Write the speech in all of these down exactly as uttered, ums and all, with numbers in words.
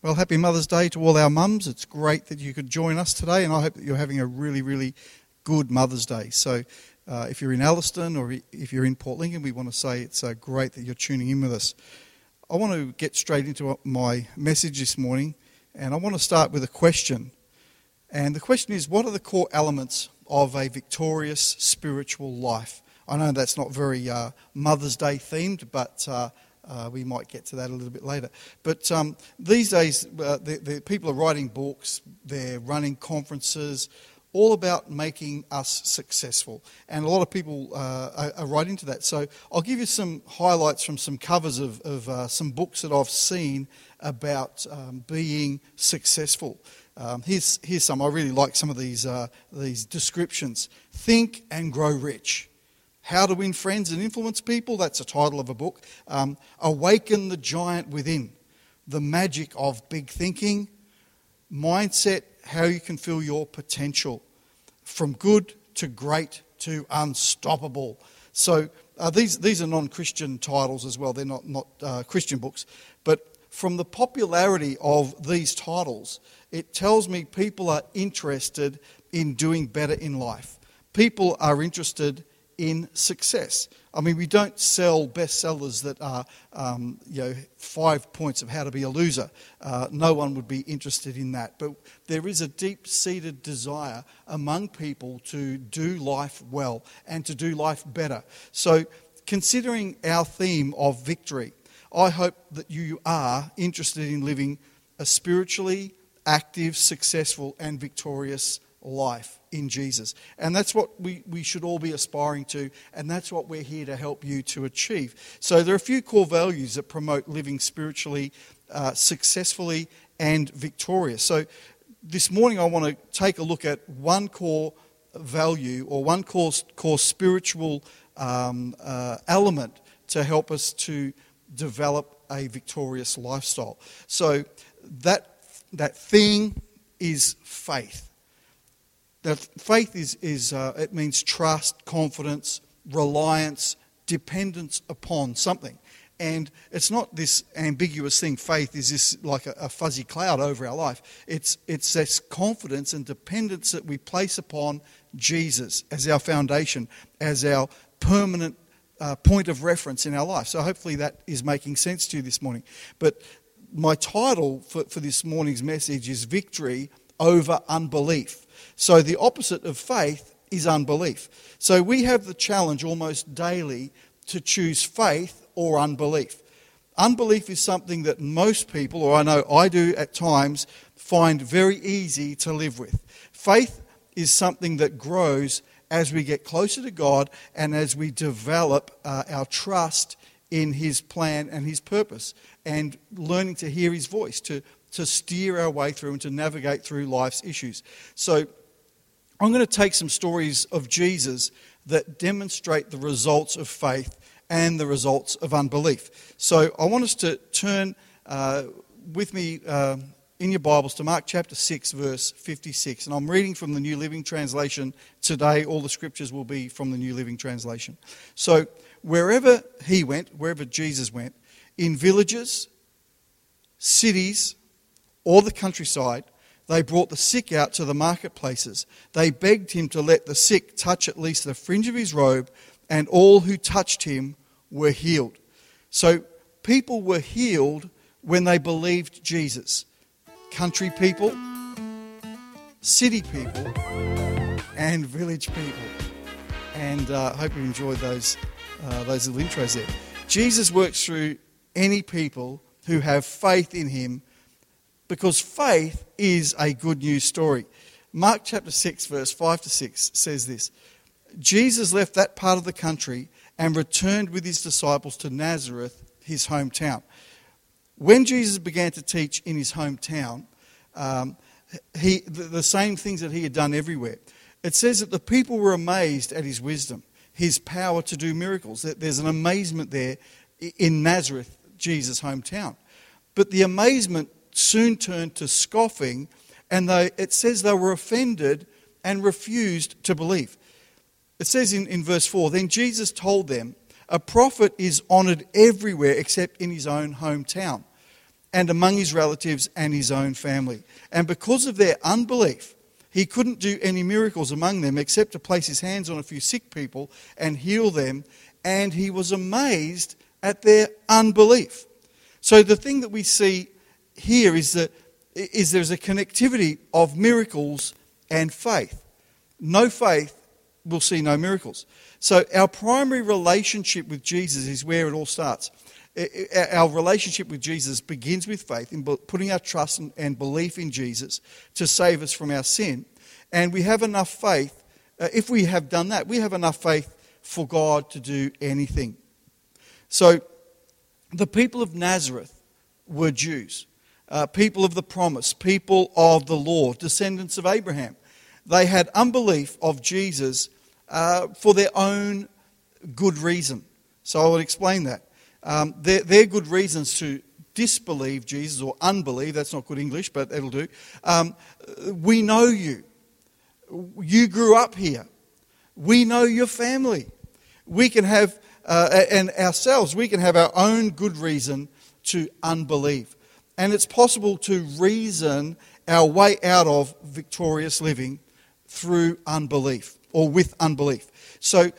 Well, happy Mother's Day to all our mums. It's great that you could join us today, and I hope that you're having a really, really good Mother's Day. So uh, if you're in Alliston or if you're in Port Lincoln, we want to say it's uh, great that you're tuning in with us. I want to get straight into my message this morning, and I want to start with a question. And the question is, what are the core elements of a victorious spiritual life? I know that's not very uh, Mother's Day themed, but... Uh, Uh, we might get to that a little bit later. But um, these days, uh, the, the people are writing books, they're running conferences, all about making us successful. And a lot of people uh, are, are right into that. So I'll give you some highlights from some covers of, of uh, some books that I've seen about um, being successful. Um, here's here's some. I really like some of these uh, these descriptions. Think and Grow Rich. How to Win Friends and Influence People, that's the title of a book. Um, Awaken the Giant Within, The Magic of Big Thinking, Mindset, How You Can Feel Your Potential, From Good to Great to Unstoppable. So uh, these, these are non-Christian titles as well, they're not, not uh, Christian books. But from the popularity of these titles, it tells me people are interested in doing better in life. People are interested in success. I mean, we don't sell bestsellers that are, um, you know, five points of how to be a loser. Uh, no one would be interested in that. But there is a deep-seated desire among people to do life well and to do life better. So, considering our theme of victory, I hope that you are interested in living a spiritually active, successful, and victorious life in Jesus. And that's what we, we should all be aspiring to, and that's what we're here to help you to achieve. So there are a few core values that promote living spiritually uh, successfully and victorious. So this morning I want to take a look at one core value or one core, core spiritual um, uh, element to help us to develop a victorious lifestyle. So that that thing is faith. Now, faith is, is uh, it means trust, confidence, reliance, dependence upon something. And it's not this ambiguous thing. Faith is this like a, a fuzzy cloud over our life. It's it's this confidence and dependence that we place upon Jesus as our foundation, as our permanent uh, point of reference in our life. So hopefully that is making sense to you this morning. But my title for, for this morning's message is Victory Over Unbelief. So the opposite of faith is unbelief. So we have the challenge almost daily to choose faith or unbelief. Unbelief is something that most people, or I know I do at times, find very easy to live with. Faith is something that grows as we get closer to God and as we develop uh, our trust in His plan and His purpose, and learning to hear His voice, to to steer our way through and to navigate through life's issues. So I'm going to take some stories of Jesus that demonstrate the results of faith and the results of unbelief. So I want us to turn uh, with me uh, in your Bibles to Mark chapter six, verse fifty-six. And I'm reading from the New Living Translation today. All the scriptures will be from the New Living Translation. So wherever he went, wherever Jesus went, in villages, cities, or the countryside, they brought the sick out to the marketplaces. They begged him to let the sick touch at least the fringe of his robe, and all who touched him were healed. So people were healed when they believed Jesus. Country people, city people, and village people. And I uh, hope you enjoyed those, uh, those little intros there. Jesus works through any people who have faith in him, because faith is a good news story. Mark chapter six, verse five to six says this. Jesus left that part of the country and returned with his disciples to Nazareth, his hometown. When Jesus began to teach in his hometown, um, he the, the same things that he had done everywhere. It says that the people were amazed at his wisdom, his power to do miracles. There's an amazement there in Nazareth, Jesus' hometown. But the amazement soon turned to scoffing, and they, it says they were offended and refused to believe. It says in, in verse four, then Jesus told them, a prophet is honored everywhere except in his own hometown and among his relatives and his own family. And because of their unbelief, he couldn't do any miracles among them except to place his hands on a few sick people and heal them. And he was amazed at their unbelief. So the thing that we see here is that is there's a connectivity of miracles and faith. No faith will see no miracles. So our primary relationship with Jesus is where it all starts. Our relationship with Jesus begins with faith, in putting our trust and belief in Jesus to save us from our sin. And we have enough faith, uh, if we have done that, we have enough faith for God to do anything. So the people of Nazareth were Jews, uh, people of the promise, people of the law, descendants of Abraham. They had unbelief of Jesus uh, for their own good reason. So I would explain that. Um, their, their good reasons to disbelieve Jesus or unbelieve, that's not good English, but it'll do. Um, we know you. You grew up here. We know your family. We can have, uh, and ourselves, we can have our own good reason to unbelieve. And it's possible to reason our way out of victorious living through unbelief or with unbelief. So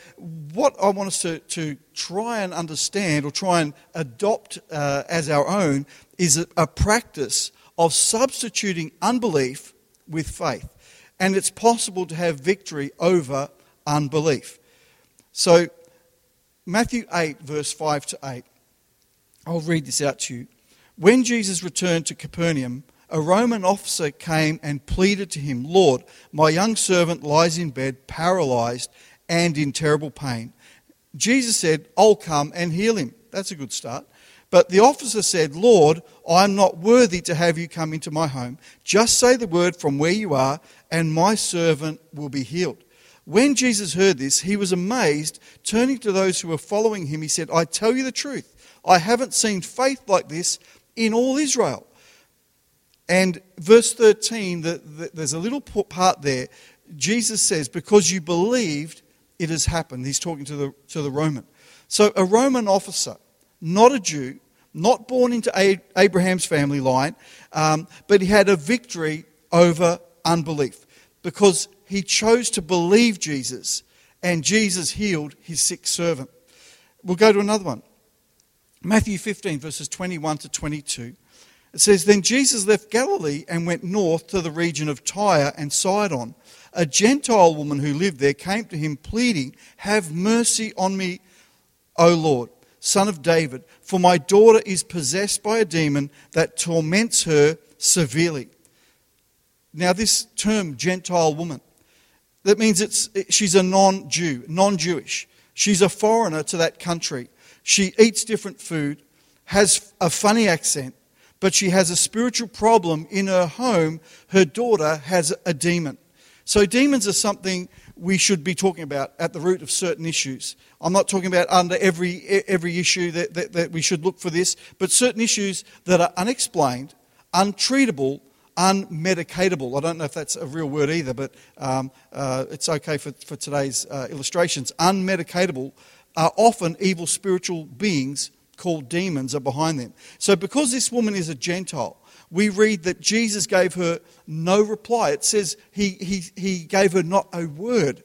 what I want us to, to try and understand or try and adopt uh, as our own is a, a practice of substituting unbelief with faith. And it's possible to have victory over unbelief. So Matthew eight, verse five to eight. I'll read this out to you. When Jesus returned to Capernaum, a Roman officer came and pleaded to him, "Lord, my young servant lies in bed, paralyzed and in terrible pain." Jesus said, "I'll come and heal him." That's a good start. But the officer said, "Lord, I'm not worthy to have you come into my home. Just say the word from where you are, and my servant will be healed." When Jesus heard this, he was amazed. Turning to those who were following him, he said, "I tell you the truth, I haven't seen faith like this in all Israel." And verse thirteen, the, the, there's a little part there. Jesus says, "Because you believed, it has happened." He's talking to the to the Roman. So a Roman officer, not a Jew, not born into Abraham's family line, um, but he had a victory over unbelief because he chose to believe Jesus, and Jesus healed his sick servant. We'll go to another one. Matthew fifteen, verses twenty-one to twenty-two. It says, "Then Jesus left Galilee and went north to the region of Tyre and Sidon. A Gentile woman who lived there came to him pleading, 'Have mercy on me, O Lord, son of David, for my daughter is possessed by a demon that torments her severely.'" Now this term, Gentile woman, that means it's she's a non-Jew, non-Jewish. She's a foreigner to that country. She eats different food, has a funny accent, but she has a spiritual problem in her home. Her daughter has a demon. So demons are something we should be talking about at the root of certain issues. I'm not talking about under every every issue that, that, that we should look for this, but certain issues that are unexplained, untreatable, unmedicatable. I don't know if that's a real word either, but um, uh, it's okay for, for today's uh, illustrations. Unmedicatable are often evil spiritual beings called demons are behind them. So because this woman is a Gentile, we read that Jesus gave her no reply. It says he he he gave her not a word.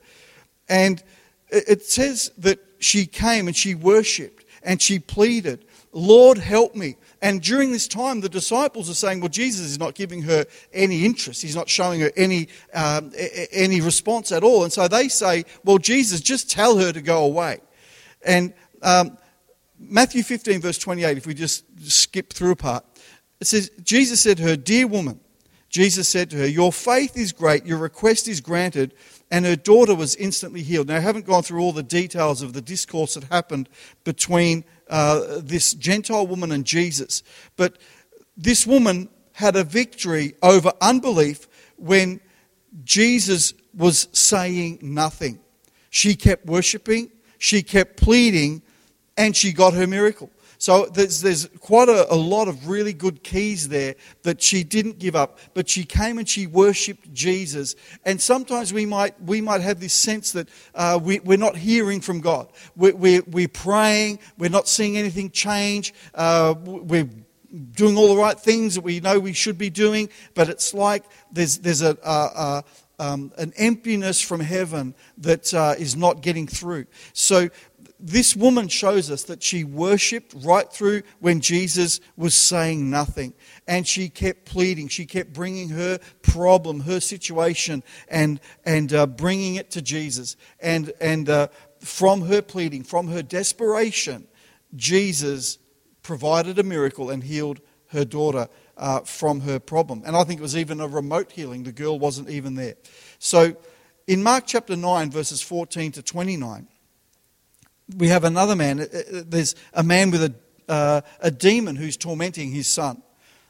And it says that she came and she worshipped and she pleaded, "Lord, help me." And during this time, the disciples are saying, well, Jesus is not giving her any interest. He's not showing her any um, any response at all. And so they say, well, Jesus, just tell her to go away. And um, Matthew fifteen, verse twenty-eight, if we just skip through a part. It says, Jesus said to her, "Dear woman," Jesus said to her, "your faith is great, your request is granted," and her daughter was instantly healed. Now, I haven't gone through all the details of the discourse that happened between uh, this Gentile woman and Jesus, but this woman had a victory over unbelief when Jesus was saying nothing. She kept worshipping, she kept pleading, and she got her miracle. So there's, there's quite a, a lot of really good keys there that she didn't give up, but she came and she worshipped Jesus. And sometimes we might we might have this sense that uh, we, we're not hearing from God. We're, we're, we're praying, we're not seeing anything change, uh, we're doing all the right things that we know we should be doing, but it's like there's there's a, a, a um, an emptiness from heaven that uh, is not getting through. So this woman shows us that she worshipped right through when Jesus was saying nothing. And she kept pleading. She kept bringing her problem, her situation, and and uh, bringing it to Jesus. And, and uh, from her pleading, from her desperation, Jesus provided a miracle and healed her daughter uh, from her problem. And I think it was even a remote healing. The girl wasn't even there. So in Mark chapter nine, verses fourteen to twenty-nine, we have another man. There's a man with a uh, a demon who's tormenting his son.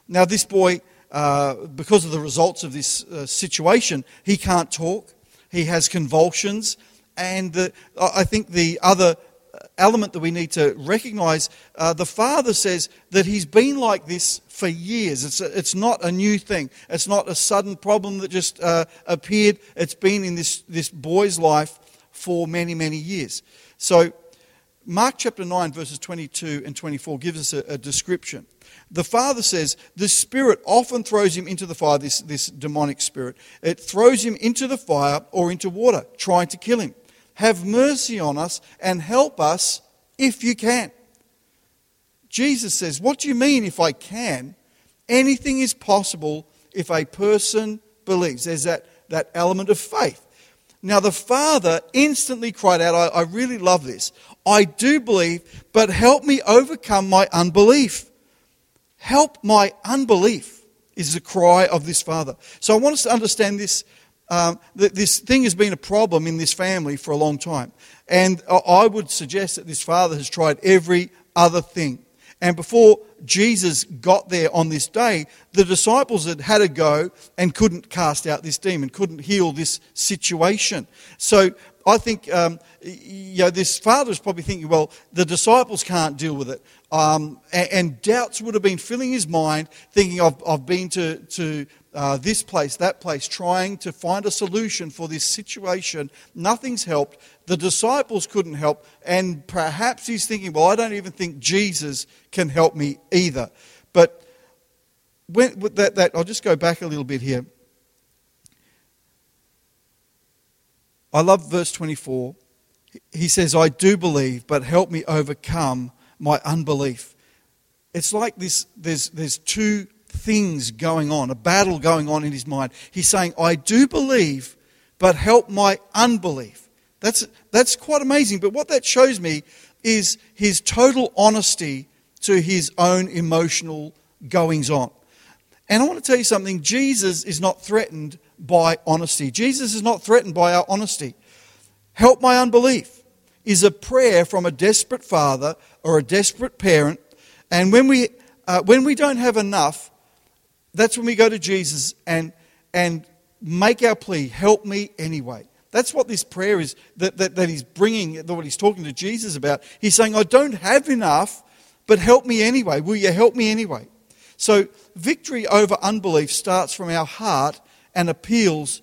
Now this boy, uh, because of the results of this uh, situation, he can't talk. He has convulsions. And the, I think the other element that we need to recognize, uh, the father says that he's been like this for years. It's, a, it's not a new thing. It's not a sudden problem that just uh, appeared. It's been in this, this boy's life for many, many years. So Mark chapter nine, verses twenty-two and twenty-four gives us a, a description. The father says, the spirit often throws him into the fire, this, this demonic spirit. It throws him into the fire or into water, trying to kill him. Have mercy on us and help us if you can. Jesus says, what do you mean if I can? Anything is possible if a person believes. There's that, that element of faith. Now the father instantly cried out, I, I really love this. I do believe, but help me overcome my unbelief. Help my unbelief is the cry of this father. So I want us to understand this, um, that this thing has been a problem in this family for a long time. And I would suggest that this father has tried every other thing. And before Jesus got there on this day, the disciples had had a go and couldn't cast out this demon, couldn't heal this situation. So I think um, you know, this father is probably thinking, well, the disciples can't deal with it. Um, and, and doubts would have been filling his mind, thinking I've, I've been to, to uh, this place, that place, trying to find a solution for this situation. Nothing's helped. The disciples couldn't help. And perhaps he's thinking, well, I don't even think Jesus can help me either. But when, with that, that, I'll just go back a little bit here. I love verse twenty-four. He says, I do believe, but help me overcome my unbelief. It's like this. There's, there's two things going on, a battle going on in his mind. He's saying, I do believe, but help my unbelief. That's, that's quite amazing. But what that shows me is his total honesty to his own emotional goings on. And I want to tell you something. Jesus is not threatened by honesty. Jesus is not threatened by our honesty. Help my unbelief is a prayer from a desperate father or a desperate parent. And when we uh, when we don't have enough, that's when we go to Jesus and and make our plea. Help me anyway. That's what this prayer is that that, that he's bringing. That what he's talking to Jesus about. He's saying, I don't have enough, but help me anyway. Will you help me anyway? So victory over unbelief starts from our heart and appeals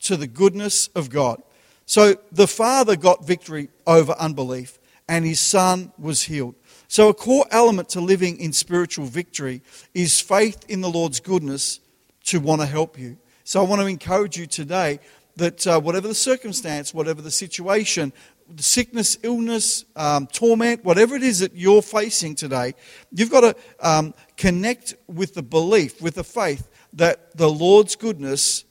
to the goodness of God. So the father got victory over unbelief and his son was healed. So a core element to living in spiritual victory is faith in the Lord's goodness to want to help you. So I want to encourage you today that uh, whatever the circumstance, whatever the situation, sickness, illness, um, torment, whatever it is that you're facing today, you've got to um, connect with the belief, with the faith that the Lord's goodness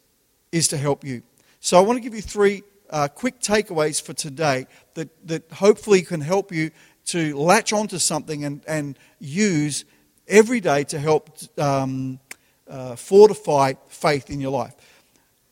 is to help you. So I want to give you three uh, quick takeaways for today that, that hopefully can help you to latch onto something and, and use every day to help um, uh, fortify faith in your life.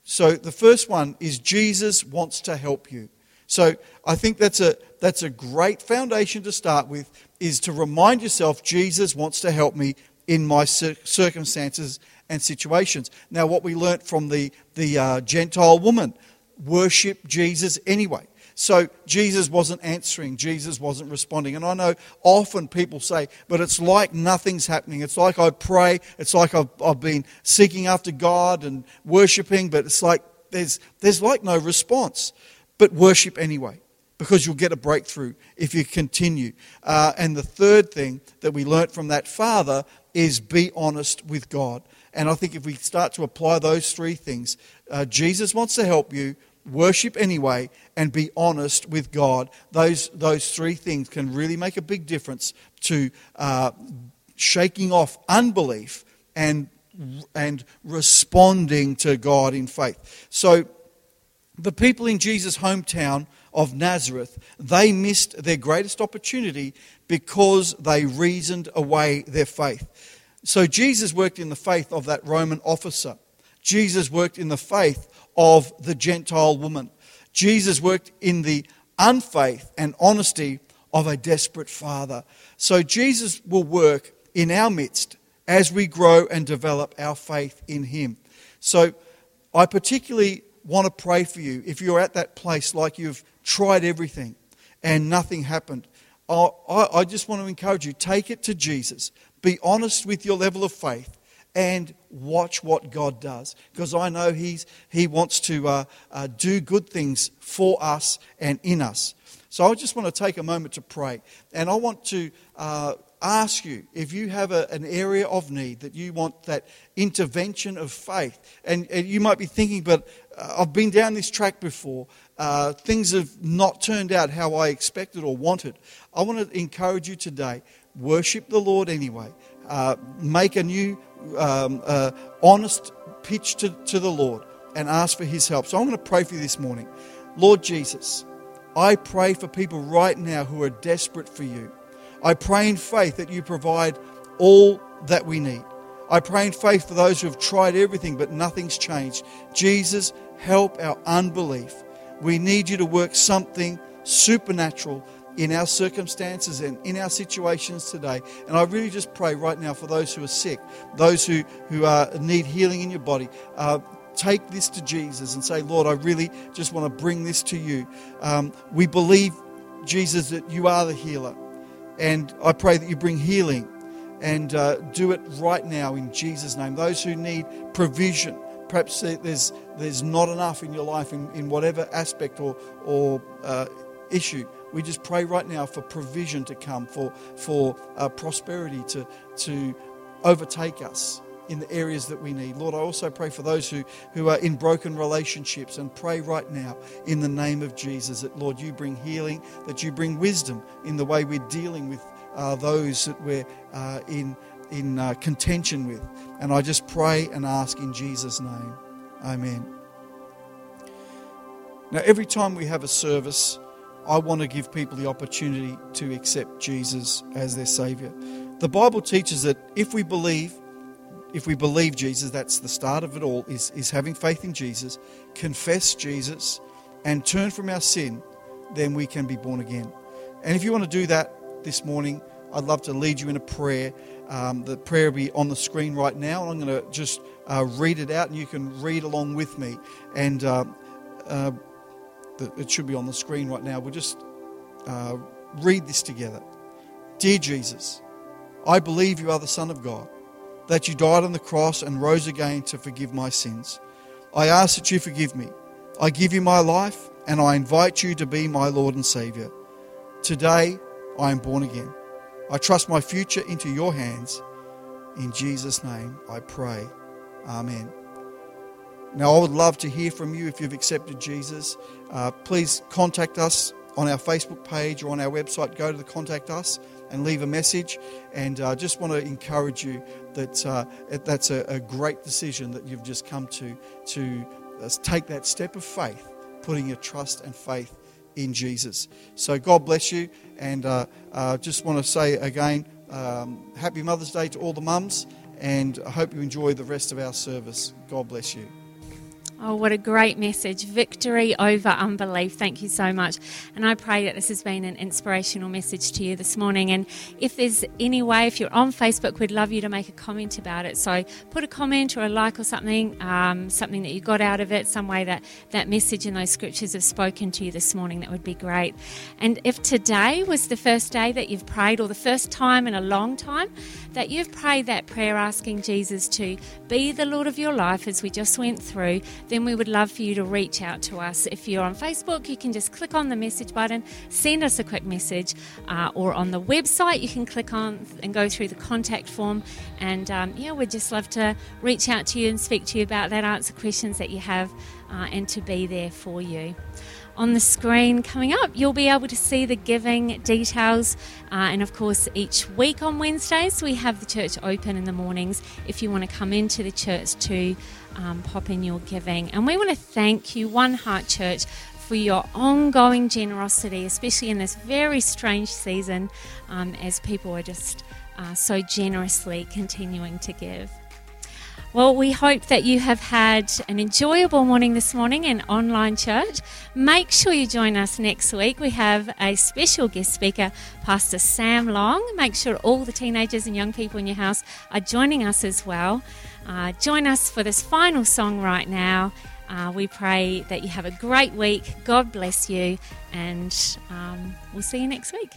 So the first one is Jesus wants to help you. So I think that's a that's a great foundation to start with, is to remind yourself Jesus wants to help me in my cir- circumstances and situations. Now, what we learnt from the, the uh, Gentile woman, worship Jesus anyway. So Jesus wasn't answering, Jesus wasn't responding. And I know often people say, but it's like nothing's happening. It's like I pray, it's like I've, I've been seeking after God and worshiping, but it's like there's there's like no response. But worship anyway, because you'll get a breakthrough if you continue. Uh, and the third thing that we learnt from that father is be honest with God. And I think if we start to apply those three things, uh, Jesus wants to help you worship anyway and be honest with God. Those those three things can really make a big difference to uh, shaking off unbelief and and responding to God in faith. So the people in Jesus' hometown of Nazareth, they missed their greatest opportunity because they reasoned away their faith. So Jesus worked in the faith of that Roman officer. Jesus worked in the faith of the Gentile woman. Jesus worked in the unfaith and honesty of a desperate father. So Jesus will work in our midst as we grow and develop our faith in him. So I particularly want to pray for you if you're at that place like you've tried everything and nothing happened. I, I just want to encourage you, take it to Jesus. Be honest with your level of faith and watch what God does. Because I know he's, he wants to uh, uh, do good things for us and in us. So I just want to take a moment to pray. And I want to uh, ask you, if you have a, an area of need that you want that intervention of faith, and, and you might be thinking, but uh, I've been down this track before, uh, things have not turned out how I expected or wanted. I want to encourage you today, worship the Lord anyway. Uh, make a new um, uh, honest pitch to, to the Lord and ask for his help. So I'm going to pray for you this morning. Lord Jesus, I pray for people right now who are desperate for you. I pray in faith that you provide all that we need. I pray in faith for those who have tried everything but nothing's changed. Jesus, help our unbelief. We need you to work something supernatural in our circumstances and in our situations today. And I really just pray right now for those who are sick, those who, who are, need healing in your body. Uh, take this to Jesus and say, Lord, I really just want to bring this to you. Um, we believe, Jesus, that you are the healer. And I pray that you bring healing and uh, do it right now in Jesus' name. Those who need provision, perhaps there's there's not enough in your life in, in whatever aspect or, or uh, issue. We just pray right now for provision to come, for for uh, prosperity to to overtake us in the areas that we need. Lord, I also pray for those who, who are in broken relationships and pray right now in the name of Jesus that, Lord, you bring healing, that you bring wisdom in the way we're dealing with uh, those that we're uh, in, in uh, contention with. And I just pray and ask in Jesus' name. Amen. Now, every time we have a service, I want to give people the opportunity to accept Jesus as their Savior. The Bible teaches that if we believe, if we believe Jesus, that's the start of it all, is, is having faith in Jesus, confess Jesus, and turn from our sin, then we can be born again. And if you want to do that this morning, I'd love to lead you in a prayer. Um, the prayer will be on the screen right now, and I'm going to just uh, read it out, and you can read along with me. And Uh, uh, It should be on the screen right now. We'll just uh, read this together. Dear Jesus, I believe you are the Son of God, that you died on the cross and rose again to forgive my sins. I ask that you forgive me. I give you my life and I invite you to be my Lord and Savior. Today, I am born again. I trust my future into your hands. In Jesus' name, I pray. Amen. Now, I would love to hear from you if you've accepted Jesus. Uh, please contact us on our Facebook page or on our website. Go to the Contact Us and leave a message. And I uh, just want to encourage you that uh, that's a, a great decision that you've just come to, to uh, take that step of faith, putting your trust and faith in Jesus. So God bless you. And I uh, uh, just want to say again, um, Happy Mother's Day to all the mums. And I hope you enjoy the rest of our service. God bless you. Oh, what a great message. Victory over unbelief. Thank you so much. And I pray that this has been an inspirational message to you this morning. And if there's any way, if you're on Facebook, we'd love you to make a comment about it. So put a comment or a like or something, um, something that you got out of it, some way that that message and those scriptures have spoken to you this morning. That would be great. And if today was the first day that you've prayed, or the first time in a long time that you've prayed that prayer asking Jesus to be the Lord of your life as we just went through, then then we would love for you to reach out to us. If you're on Facebook, you can just click on the message button, send us a quick message, uh, or on the website, you can click on and go through the contact form. And um, yeah, we'd just love to reach out to you and speak to you about that, answer questions that you have, uh, and to be there for you. On the screen coming up, you'll be able to see the giving details. Uh, and of course, each week on Wednesdays, we have the church open in the mornings. If you want to come into the church to um, pop in your giving. And we want to thank you, One Heart Church, for your ongoing generosity, especially in this very strange season, um, as people are just uh, so generously continuing to give. Well, we hope that you have had an enjoyable morning this morning in online church. Make sure you join us next week. We have a special guest speaker, Pastor Sam Long. Make sure all the teenagers and young people in your house are joining us as well. Uh, join us for this final song right now. Uh, we pray that you have a great week. God bless you, and um, we'll see you next week.